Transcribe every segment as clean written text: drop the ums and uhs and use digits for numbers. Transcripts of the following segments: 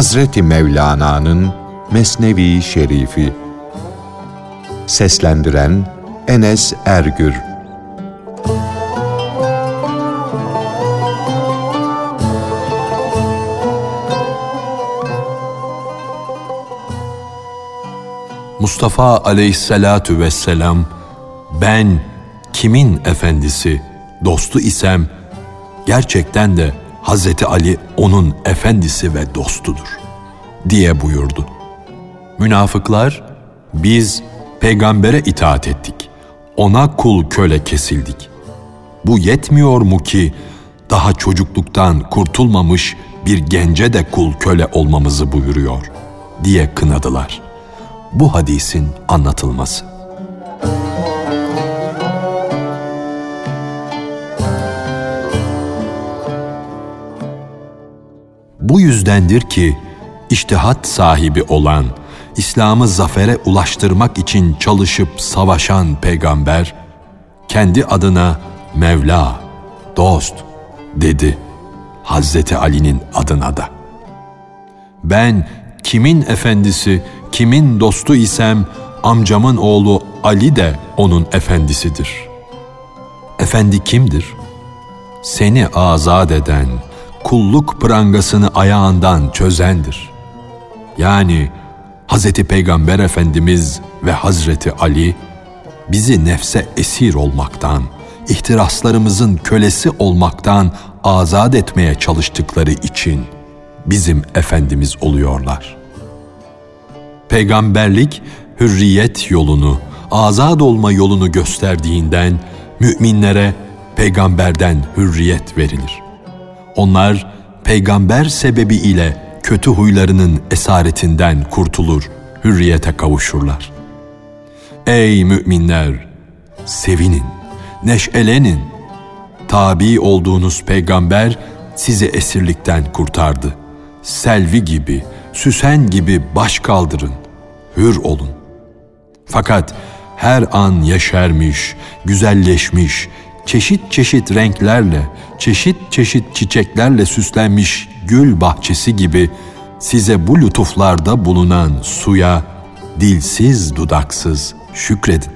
Hazreti Mevlana'nın Mesnevi Şerifi. Seslendiren Enes Ergür. Mustafa Aleyhissalatu Vesselam, ben kimin efendisi, dostu isem, gerçekten de Hazreti Ali onun efendisi ve dostudur, diye buyurdu. Münafıklar, biz peygambere itaat ettik, ona kul köle kesildik. Bu yetmiyor mu ki, daha çocukluktan kurtulmamış bir gence de kul köle olmamızı buyuruyor, diye kınadılar. Bu hadisin anlatılması. Bu yüzdendir ki içtihat sahibi olan, İslam'ı zafere ulaştırmak için çalışıp savaşan peygamber kendi adına Mevla, dost dedi, Hazreti Ali'nin adına da. Ben kimin efendisi, kimin dostu isem amcamın oğlu Ali de onun efendisidir. Efendi kimdir? Seni azat eden, kulluk prangasını ayağından çözendir. Yani Hazreti Peygamber Efendimiz ve Hazreti Ali bizi nefse esir olmaktan, ihtiraslarımızın kölesi olmaktan azat etmeye çalıştıkları için bizim efendimiz oluyorlar. Peygamberlik hürriyet yolunu, azad olma yolunu gösterdiğinden müminlere peygamberden hürriyet verilir. Onlar peygamber sebebiyle kötü huylarının esaretinden kurtulur, hürriyete kavuşurlar. Ey müminler! Sevinin, neşelenin. Tabi olduğunuz peygamber sizi esirlikten kurtardı. Selvi gibi, süsen gibi baş kaldırın, hür olun. Fakat her an yeşermiş, güzelleşmiş, çeşit çeşit renklerle, çeşit çeşit çiçeklerle süslenmiş gül bahçesi gibi size bu lütuflarda bulunan suya dilsiz dudaksız şükredin.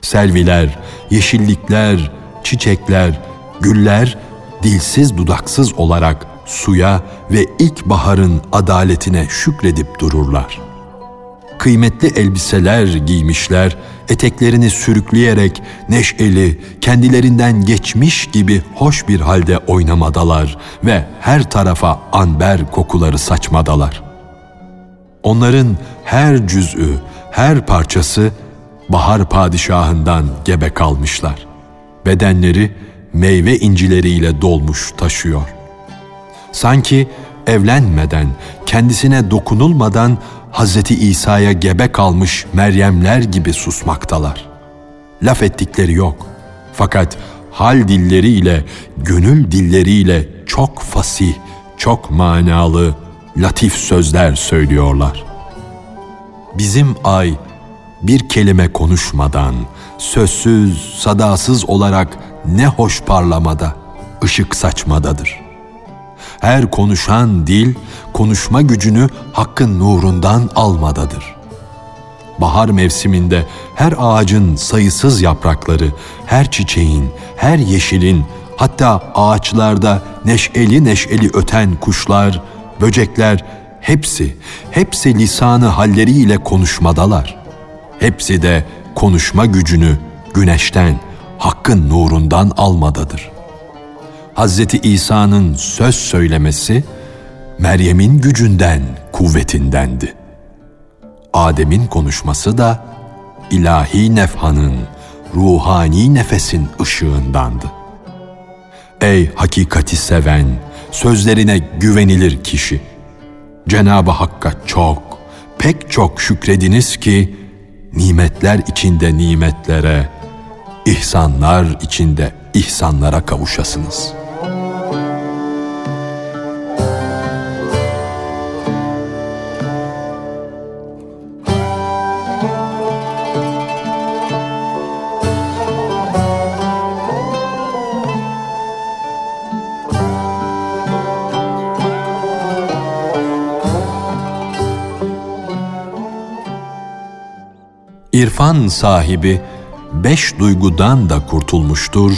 Selviler, yeşillikler, çiçekler, güller dilsiz dudaksız olarak suya ve ilkbaharın adaletine şükredip dururlar. Kıymetli elbiseler giymişler, eteklerini sürükleyerek neşeli, kendilerinden geçmiş gibi hoş bir halde oynamadalar ve her tarafa anber kokuları saçmadalar. Onların her cüz'ü, her parçası bahar padişahından gebe kalmışlar. Bedenleri meyve incileriyle dolmuş taşıyor. Sanki evlenmeden, kendisine dokunulmadan Hazreti İsa'ya gebe kalmış Meryemler gibi susmaktalar. Laf ettikleri yok. Fakat hal dilleriyle, gönül dilleriyle çok fasih, çok manalı, latif sözler söylüyorlar. Bizim ay bir kelime konuşmadan, sözsüz, sadasız olarak ne hoş parlamada, ışık saçmadadır. Her konuşan dil, konuşma gücünü Hakk'ın nurundan almadadır. Bahar mevsiminde her ağacın sayısız yaprakları, her çiçeğin, her yeşilin, hatta ağaçlarda neşeli neşeli öten kuşlar, böcekler, hepsi lisanı halleriyle konuşmadalar. Hepsi de konuşma gücünü güneşten, Hakk'ın nurundan almadadır. Hazreti İsa'nın söz söylemesi, Meryem'in gücünden, kuvvetindendi. Adem'in konuşması da ilahi nefhanın, ruhani nefesin ışığındandı. Ey hakikati seven, sözlerine güvenilir kişi! Cenab-ı Hakk'a çok, pek çok şükrediniz ki, nimetler içinde nimetlere, ihsanlar içinde ihsanlara kavuşasınız. İrfan sahibi 5 duygudan da kurtulmuştur,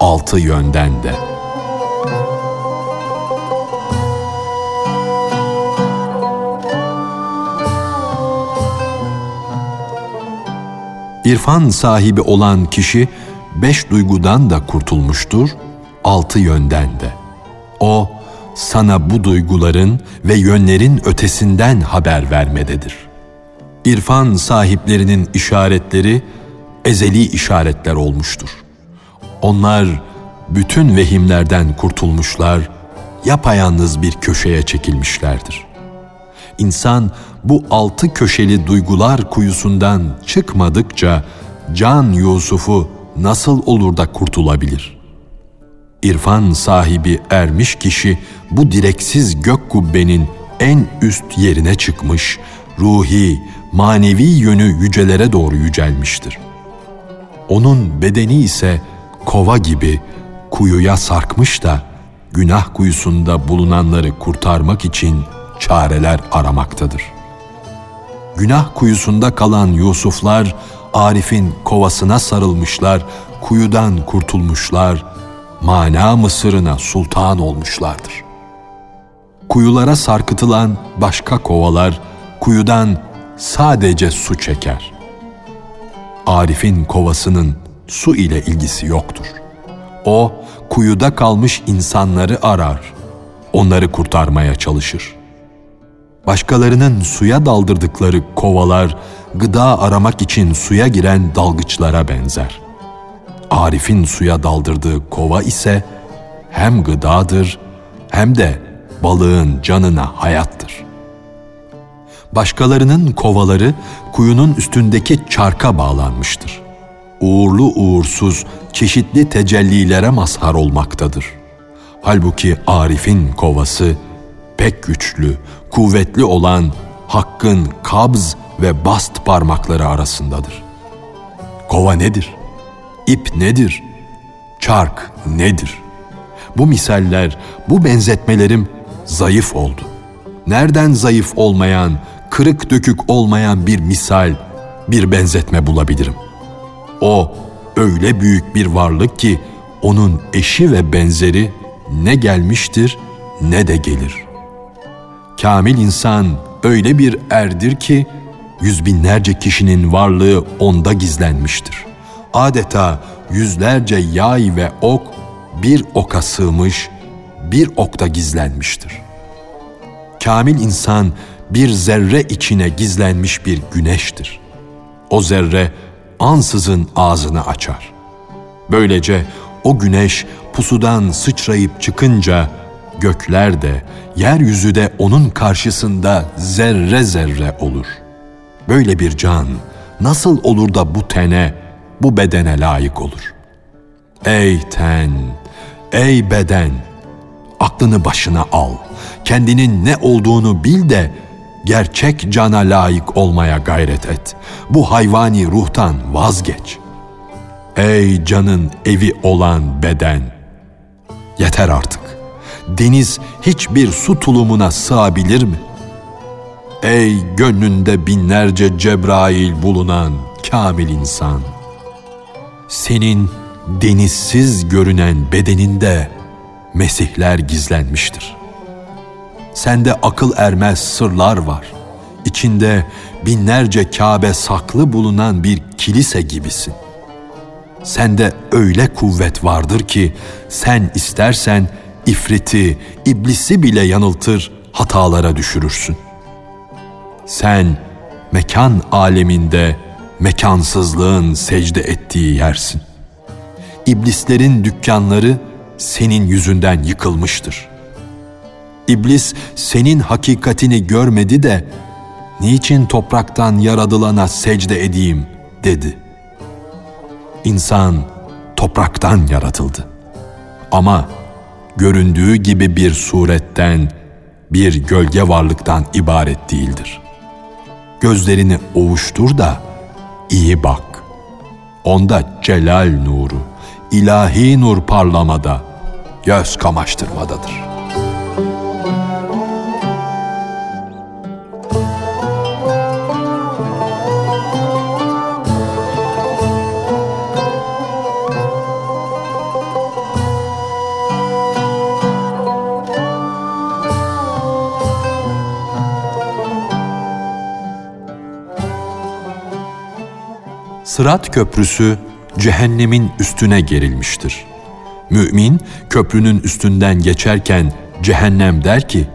6 yönden de. İrfan sahibi olan kişi 5 duygudan da kurtulmuştur, 6 yönden de. O, sana bu duyguların ve yönlerin ötesinden haber vermededir. İrfan sahiplerinin işaretleri ezeli işaretler olmuştur. Onlar bütün vehimlerden kurtulmuşlar, yapayalnız bir köşeye çekilmişlerdir. İnsan bu 6 köşeli duygular kuyusundan çıkmadıkça Can Yusuf'u nasıl olur da kurtulabilir? İrfan sahibi ermiş kişi bu direksiz gök kubbenin en üst yerine çıkmış, ruhi, manevi yönü yücelere doğru yücelmiştir. Onun bedeni ise kova gibi kuyuya sarkmış da günah kuyusunda bulunanları kurtarmak için çareler aramaktadır. Günah kuyusunda kalan Yusuflar, Arif'in kovasına sarılmışlar, kuyudan kurtulmuşlar, mana Mısır'ına sultan olmuşlardır. Kuyulara sarkıtılan başka kovalar, kuyudan sadece su çeker. Arif'in kovasının su ile ilgisi yoktur. O, kuyuda kalmış insanları arar, onları kurtarmaya çalışır. Başkalarının suya daldırdıkları kovalar, gıda aramak için suya giren dalgıçlara benzer. Arif'in suya daldırdığı kova ise hem gıdadır hem de balığın canına hayattır. Başkalarının kovaları kuyunun üstündeki çarka bağlanmıştır. Uğurlu uğursuz çeşitli tecellilere mazhar olmaktadır. Halbuki Arif'in kovası pek güçlü, kuvvetli olan Hakk'ın kabz ve bast parmakları arasındadır. Kova nedir? İp nedir? Çark nedir? Bu misaller, bu benzetmelerim zayıf oldu. Nereden zayıf olmayan, kırık dökük olmayan bir misal, bir benzetme bulabilirim? O öyle büyük bir varlık ki onun eşi ve benzeri ne gelmiştir ne de gelir. Kamil insan öyle bir erdir ki yüz binlerce kişinin varlığı onda gizlenmiştir. Adeta yüzlerce yay ve ok bir oka sığmış, bir okta gizlenmiştir. Kamil insan bir zerre içine gizlenmiş bir güneştir. O zerre ansızın ağzını açar. Böylece o güneş pusudan sıçrayıp çıkınca gökler de, yeryüzü de onun karşısında zerre zerre olur. Böyle bir can nasıl olur da bu tene, bu bedene layık olur? Ey ten, ey beden, aklını başına al, kendinin ne olduğunu bil de gerçek cana layık olmaya gayret et. Bu hayvani ruhtan vazgeç. Ey canın evi olan beden, yeter artık. Deniz hiçbir su tulumuna sığabilir mi? Ey gönlünde binlerce Cebrail bulunan kamil insan, senin denizsiz görünen bedeninde Mesihler gizlenmiştir. Sende akıl ermez sırlar var. İçinde binlerce Kabe saklı bulunan bir kilise gibisin. Sende öyle kuvvet vardır ki sen istersen İfriti, iblisi bile yanıltır, hatalara düşürürsün. Sen mekan aleminde mekansızlığın secde ettiği yersin. İblislerin dükkanları senin yüzünden yıkılmıştır. İblis senin hakikatini görmedi de niçin topraktan yaradılana secde edeyim dedi. İnsan topraktan yaratıldı. Ama göründüğü gibi bir suretten, bir gölge varlıktan ibaret değildir. Gözlerini ovuştur da iyi bak. Onda celal nuru, ilahi nur parlamada, göz kamaştırmadadır. Sırat Köprüsü cehennemin üstüne gerilmiştir. Mümin köprünün üstünden geçerken cehennem der ki,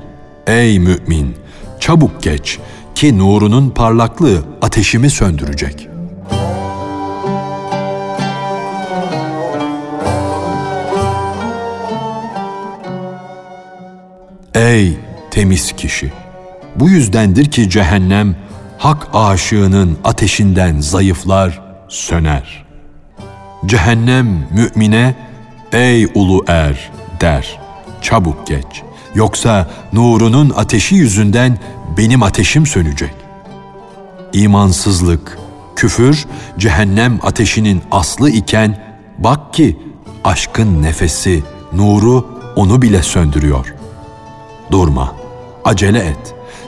"Ey mümin, çabuk geç ki nurunun parlaklığı ateşimi söndürecek." Ey temiz kişi! Bu yüzdendir ki cehennem, hak aşığının ateşinden zayıflar, söner. Cehennem mümine, "Ey ulu er!" der, "Çabuk geç, yoksa nurunun ateşi yüzünden benim ateşim sönecek." İmansızlık, küfür, cehennem ateşinin aslı iken, bak ki aşkın nefesi, nuru onu bile söndürüyor. Durma, acele et.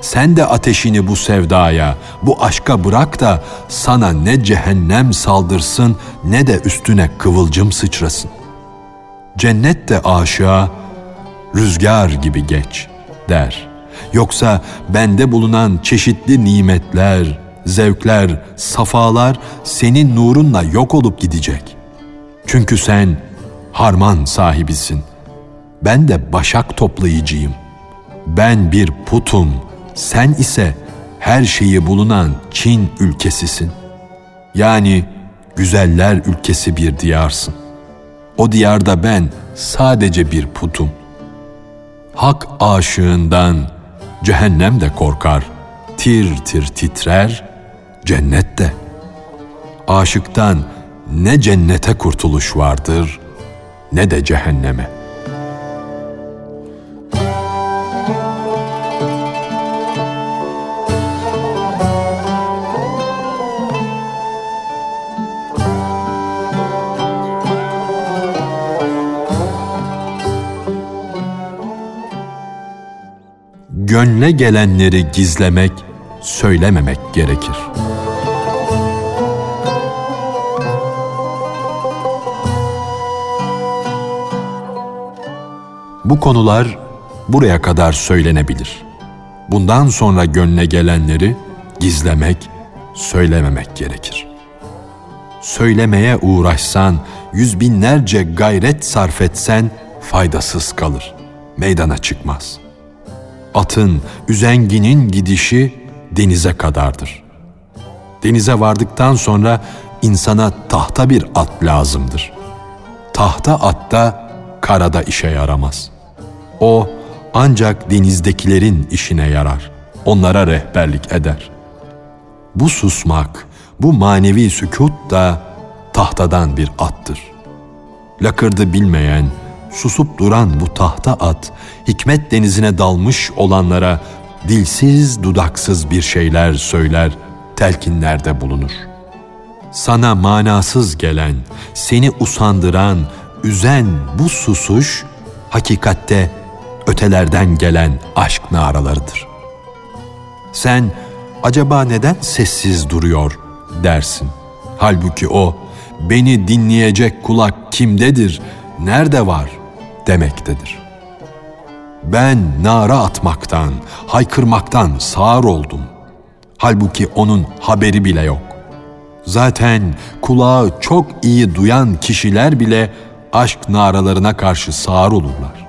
Sen de ateşini bu sevdaya, bu aşka bırak da sana ne cehennem saldırsın ne de üstüne kıvılcım sıçrasın. Cennet de aşağı, "Rüzgar gibi geç" der. Yoksa bende bulunan çeşitli nimetler, zevkler, safalar senin nurunla yok olup gidecek. Çünkü sen harman sahibisin. Ben de başak toplayıcıyım. Ben bir putum, sen ise her şeyi bulunan Çin ülkesisin. Yani güzeller ülkesi bir diyarsın. O diyarda ben sadece bir putum. Hak aşığından cehennem de korkar, tir tir titrer, cennet de. Aşıktan ne cennete kurtuluş vardır ne de cehenneme. Gönle gelenleri gizlemek, söylememek gerekir. Bu konular buraya kadar söylenebilir. Bundan sonra gönle gelenleri gizlemek, söylememek gerekir. Söylemeye uğraşsan, yüz binlerce gayret sarf etsen faydasız kalır, meydana çıkmaz. Atın, üzenginin gidişi denize kadardır. Denize vardıktan sonra insana tahta bir at lazımdır. Tahta at da karada işe yaramaz. O ancak denizdekilerin işine yarar, onlara rehberlik eder. Bu susmak, bu manevi sükût da tahtadan bir attır. Lakırdı bilmeyen, susup duran bu tahta at, hikmet denizine dalmış olanlara dilsiz dudaksız bir şeyler söyler, telkinlerde bulunur. Sana manasız gelen, seni usandıran, üzen bu susuş, hakikatte ötelerden gelen aşk naralarıdır. Sen, "Acaba neden sessiz duruyor?" dersin. Halbuki o, "Beni dinleyecek kulak kimdedir, nerede var?" demektedir. Ben nara atmaktan, haykırmaktan sağır oldum. Halbuki onun haberi bile yok. Zaten kulağı çok iyi duyan kişiler bile aşk naralarına karşı sağır olurlar.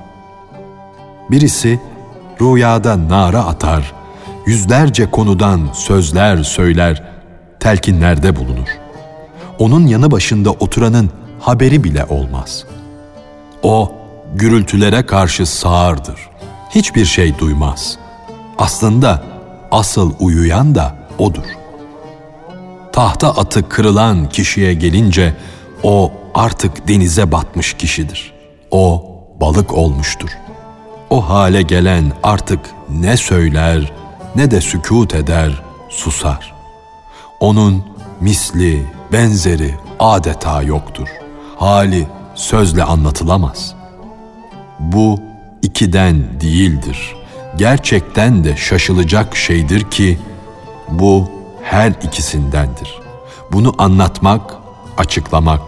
Birisi rüyada nara atar, yüzlerce konudan sözler söyler, telkinlerde bulunur. Onun yanı başında oturanın haberi bile olmaz. O, gürültülere karşı sağırdır. Hiçbir şey duymaz. Aslında asıl uyuyan da odur. Tahta atı kırılan kişiye gelince, o artık denize batmış kişidir. O balık olmuştur. O hale gelen artık ne söyler, ne de sükût eder, susar. Onun misli, benzeri adeta yoktur. Hali sözle anlatılamaz. Bu ikiden değildir. Gerçekten de şaşılacak şeydir ki bu her ikisindendir. Bunu anlatmak, açıklamak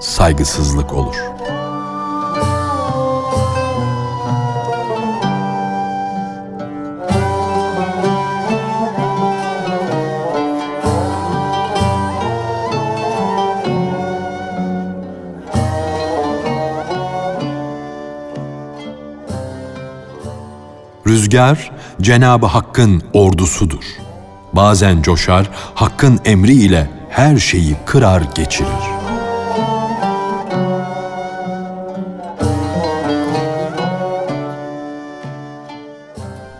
saygısızlık olur. Rüzgar, Cenab-ı Hakk'ın ordusudur. Bazen coşar, Hakk'ın emriyle her şeyi kırar geçirir.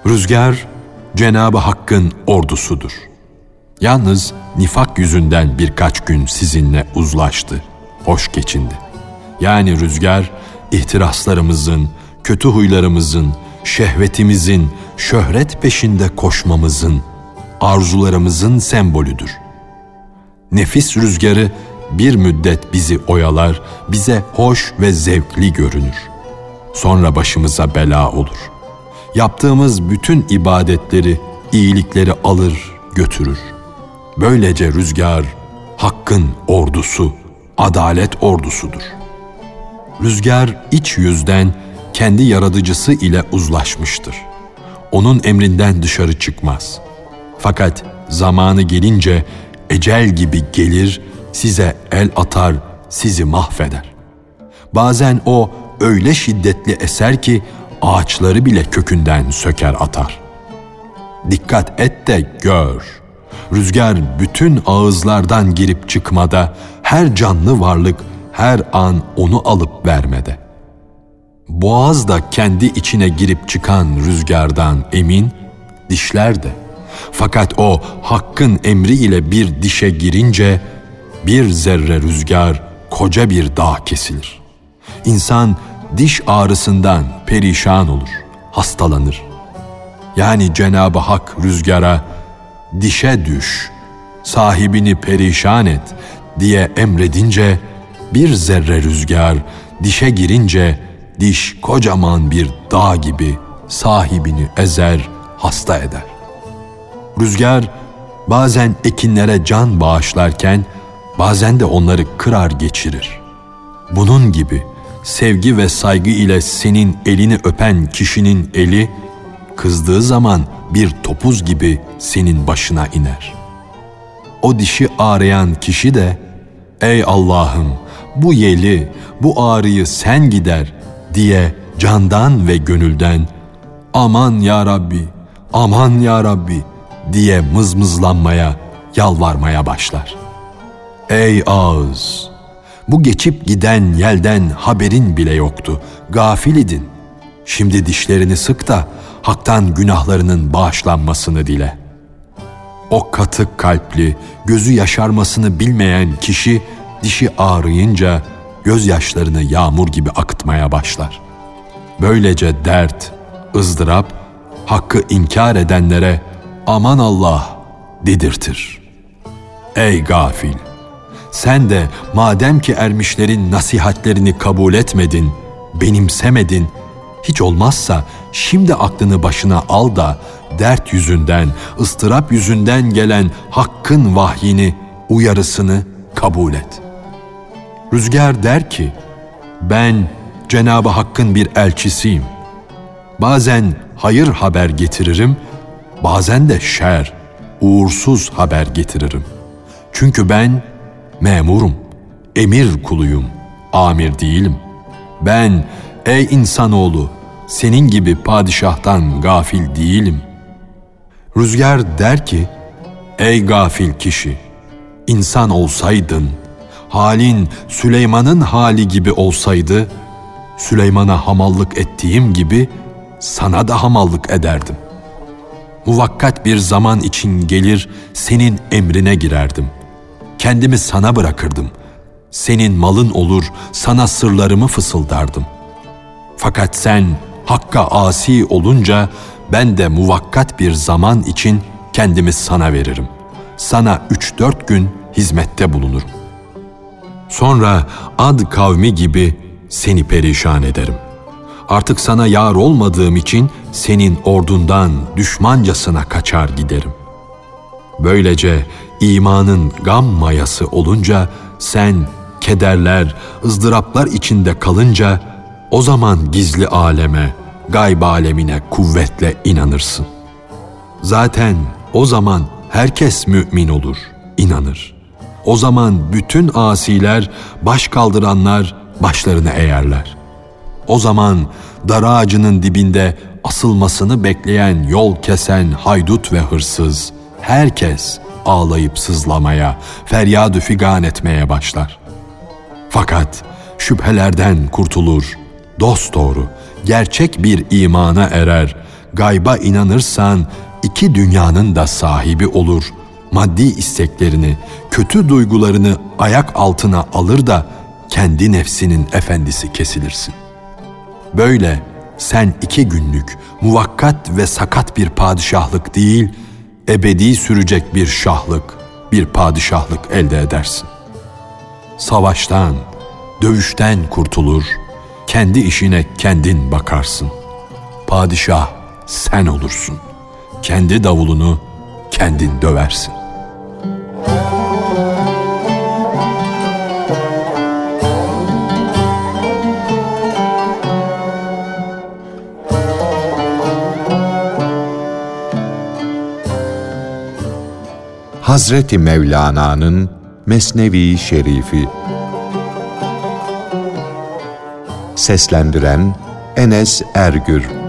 Rüzgar, Cenab-ı Hakk'ın ordusudur. Yalnız nifak yüzünden birkaç gün sizinle uzlaştı, hoş geçindi. Yani rüzgar, ihtiraslarımızın, kötü huylarımızın, şehvetimizin, şöhret peşinde koşmamızın, arzularımızın sembolüdür. Nefis rüzgarı bir müddet bizi oyalar, bize hoş ve zevkli görünür. Sonra başımıza bela olur. Yaptığımız bütün ibadetleri, iyilikleri alır, götürür. Böylece rüzgar, Hakk'ın ordusu, adalet ordusudur. Rüzgar iç yüzden kendi yaratıcısı ile uzlaşmıştır. Onun emrinden dışarı çıkmaz. Fakat zamanı gelince ecel gibi gelir, size el atar, sizi mahveder. Bazen o öyle şiddetli eser ki ağaçları bile kökünden söker atar. Dikkat et de gör. Rüzgar bütün ağızlardan girip çıkmada, her canlı varlık her an onu alıp vermede. Boğaz da kendi içine girip çıkan rüzgardan emin, dişler de. Fakat o Hakk'ın emriyle bir dişe girince, bir zerre rüzgar koca bir dağ kesilir. İnsan diş ağrısından perişan olur, hastalanır. Yani Cenab-ı Hak rüzgara, "Dişe düş, sahibini perişan et" diye emredince, bir zerre rüzgar dişe girince, diş kocaman bir dağ gibi sahibini ezer, hasta eder. Rüzgar bazen ekinlere can bağışlarken, bazen de onları kırar geçirir. Bunun gibi sevgi ve saygı ile senin elini öpen kişinin eli, kızdığı zaman bir topuz gibi senin başına iner. O dişi ağrıyan kişi de, "Ey Allah'ım, bu yeli, bu ağrıyı sen gider" diye candan ve gönülden "Aman ya Rabbi, aman ya Rabbi" diye mızmızlanmaya, yalvarmaya başlar. Ey ağız! Bu geçip giden yelden haberin bile yoktu. Gafil idin. Şimdi dişlerini sık da Hak'tan günahlarının bağışlanmasını dile. O katık kalpli, gözü yaşarmasını bilmeyen kişi, dişi ağrıyınca gözyaşlarını yağmur gibi akıtmaya başlar. Böylece dert, ızdırap, Hakk'ı inkar edenlere "Aman Allah" dedirtir. Ey gafil! Sen de madem ki ermişlerin nasihatlerini kabul etmedin, benimsemedin, hiç olmazsa şimdi aklını başına al da dert yüzünden, ıstırap yüzünden gelen Hakk'ın vahyini, uyarısını kabul et. Rüzgar der ki, "Ben Cenab-ı Hakk'ın bir elçisiyim. Bazen hayır haber getiririm, bazen de şer, uğursuz haber getiririm. Çünkü ben memurum, emir kuluyum, amir değilim. Ben, ey insanoğlu, senin gibi padişahtan gafil değilim." Rüzgar der ki, "Ey gafil kişi, insan olsaydın, halin Süleyman'ın hali gibi olsaydı, Süleyman'a hamallık ettiğim gibi sana da hamallık ederdim. Muvakkat bir zaman için gelir, senin emrine girerdim. Kendimi sana bırakırdım. Senin malın olur, sana sırlarımı fısıldardım. Fakat sen Hakk'a asi olunca ben de muvakkat bir zaman için kendimi sana veririm. Sana 3-4 gün hizmette bulunurum. Sonra Ad kavmi gibi seni perişan ederim. Artık sana yar olmadığım için senin ordundan düşmancasına kaçar giderim." Böylece İmanın gam mayası olunca, sen kederler, ızdıraplar içinde kalınca, o zaman gizli aleme, gayb alemine kuvvetle inanırsın. Zaten o zaman herkes mümin olur, inanır. O zaman bütün asiler, baş kaldıranlar başlarını eğerler. O zaman dar ağacının dibinde asılmasını bekleyen yol kesen haydut ve hırsız, herkes ağlayıp sızlamaya, feryad-ı figan etmeye başlar. Fakat şüphelerden kurtulur, dosdoğru, gerçek bir imana erer, gayba inanırsan iki dünyanın da sahibi olur, maddi isteklerini, kötü duygularını ayak altına alır da kendi nefsinin efendisi kesilirsin. Böyle sen 2 günlük, muvakkat ve sakat bir padişahlık değil, ebedi sürecek bir şahlık, bir padişahlık elde edersin. Savaştan, dövüşten kurtulur, kendi işine kendin bakarsın. Padişah sen olursun, kendi davulunu kendin döversin. Hazreti Mevlana'nın Mesnevi Şerifi. Seslendiren Enes Ergür.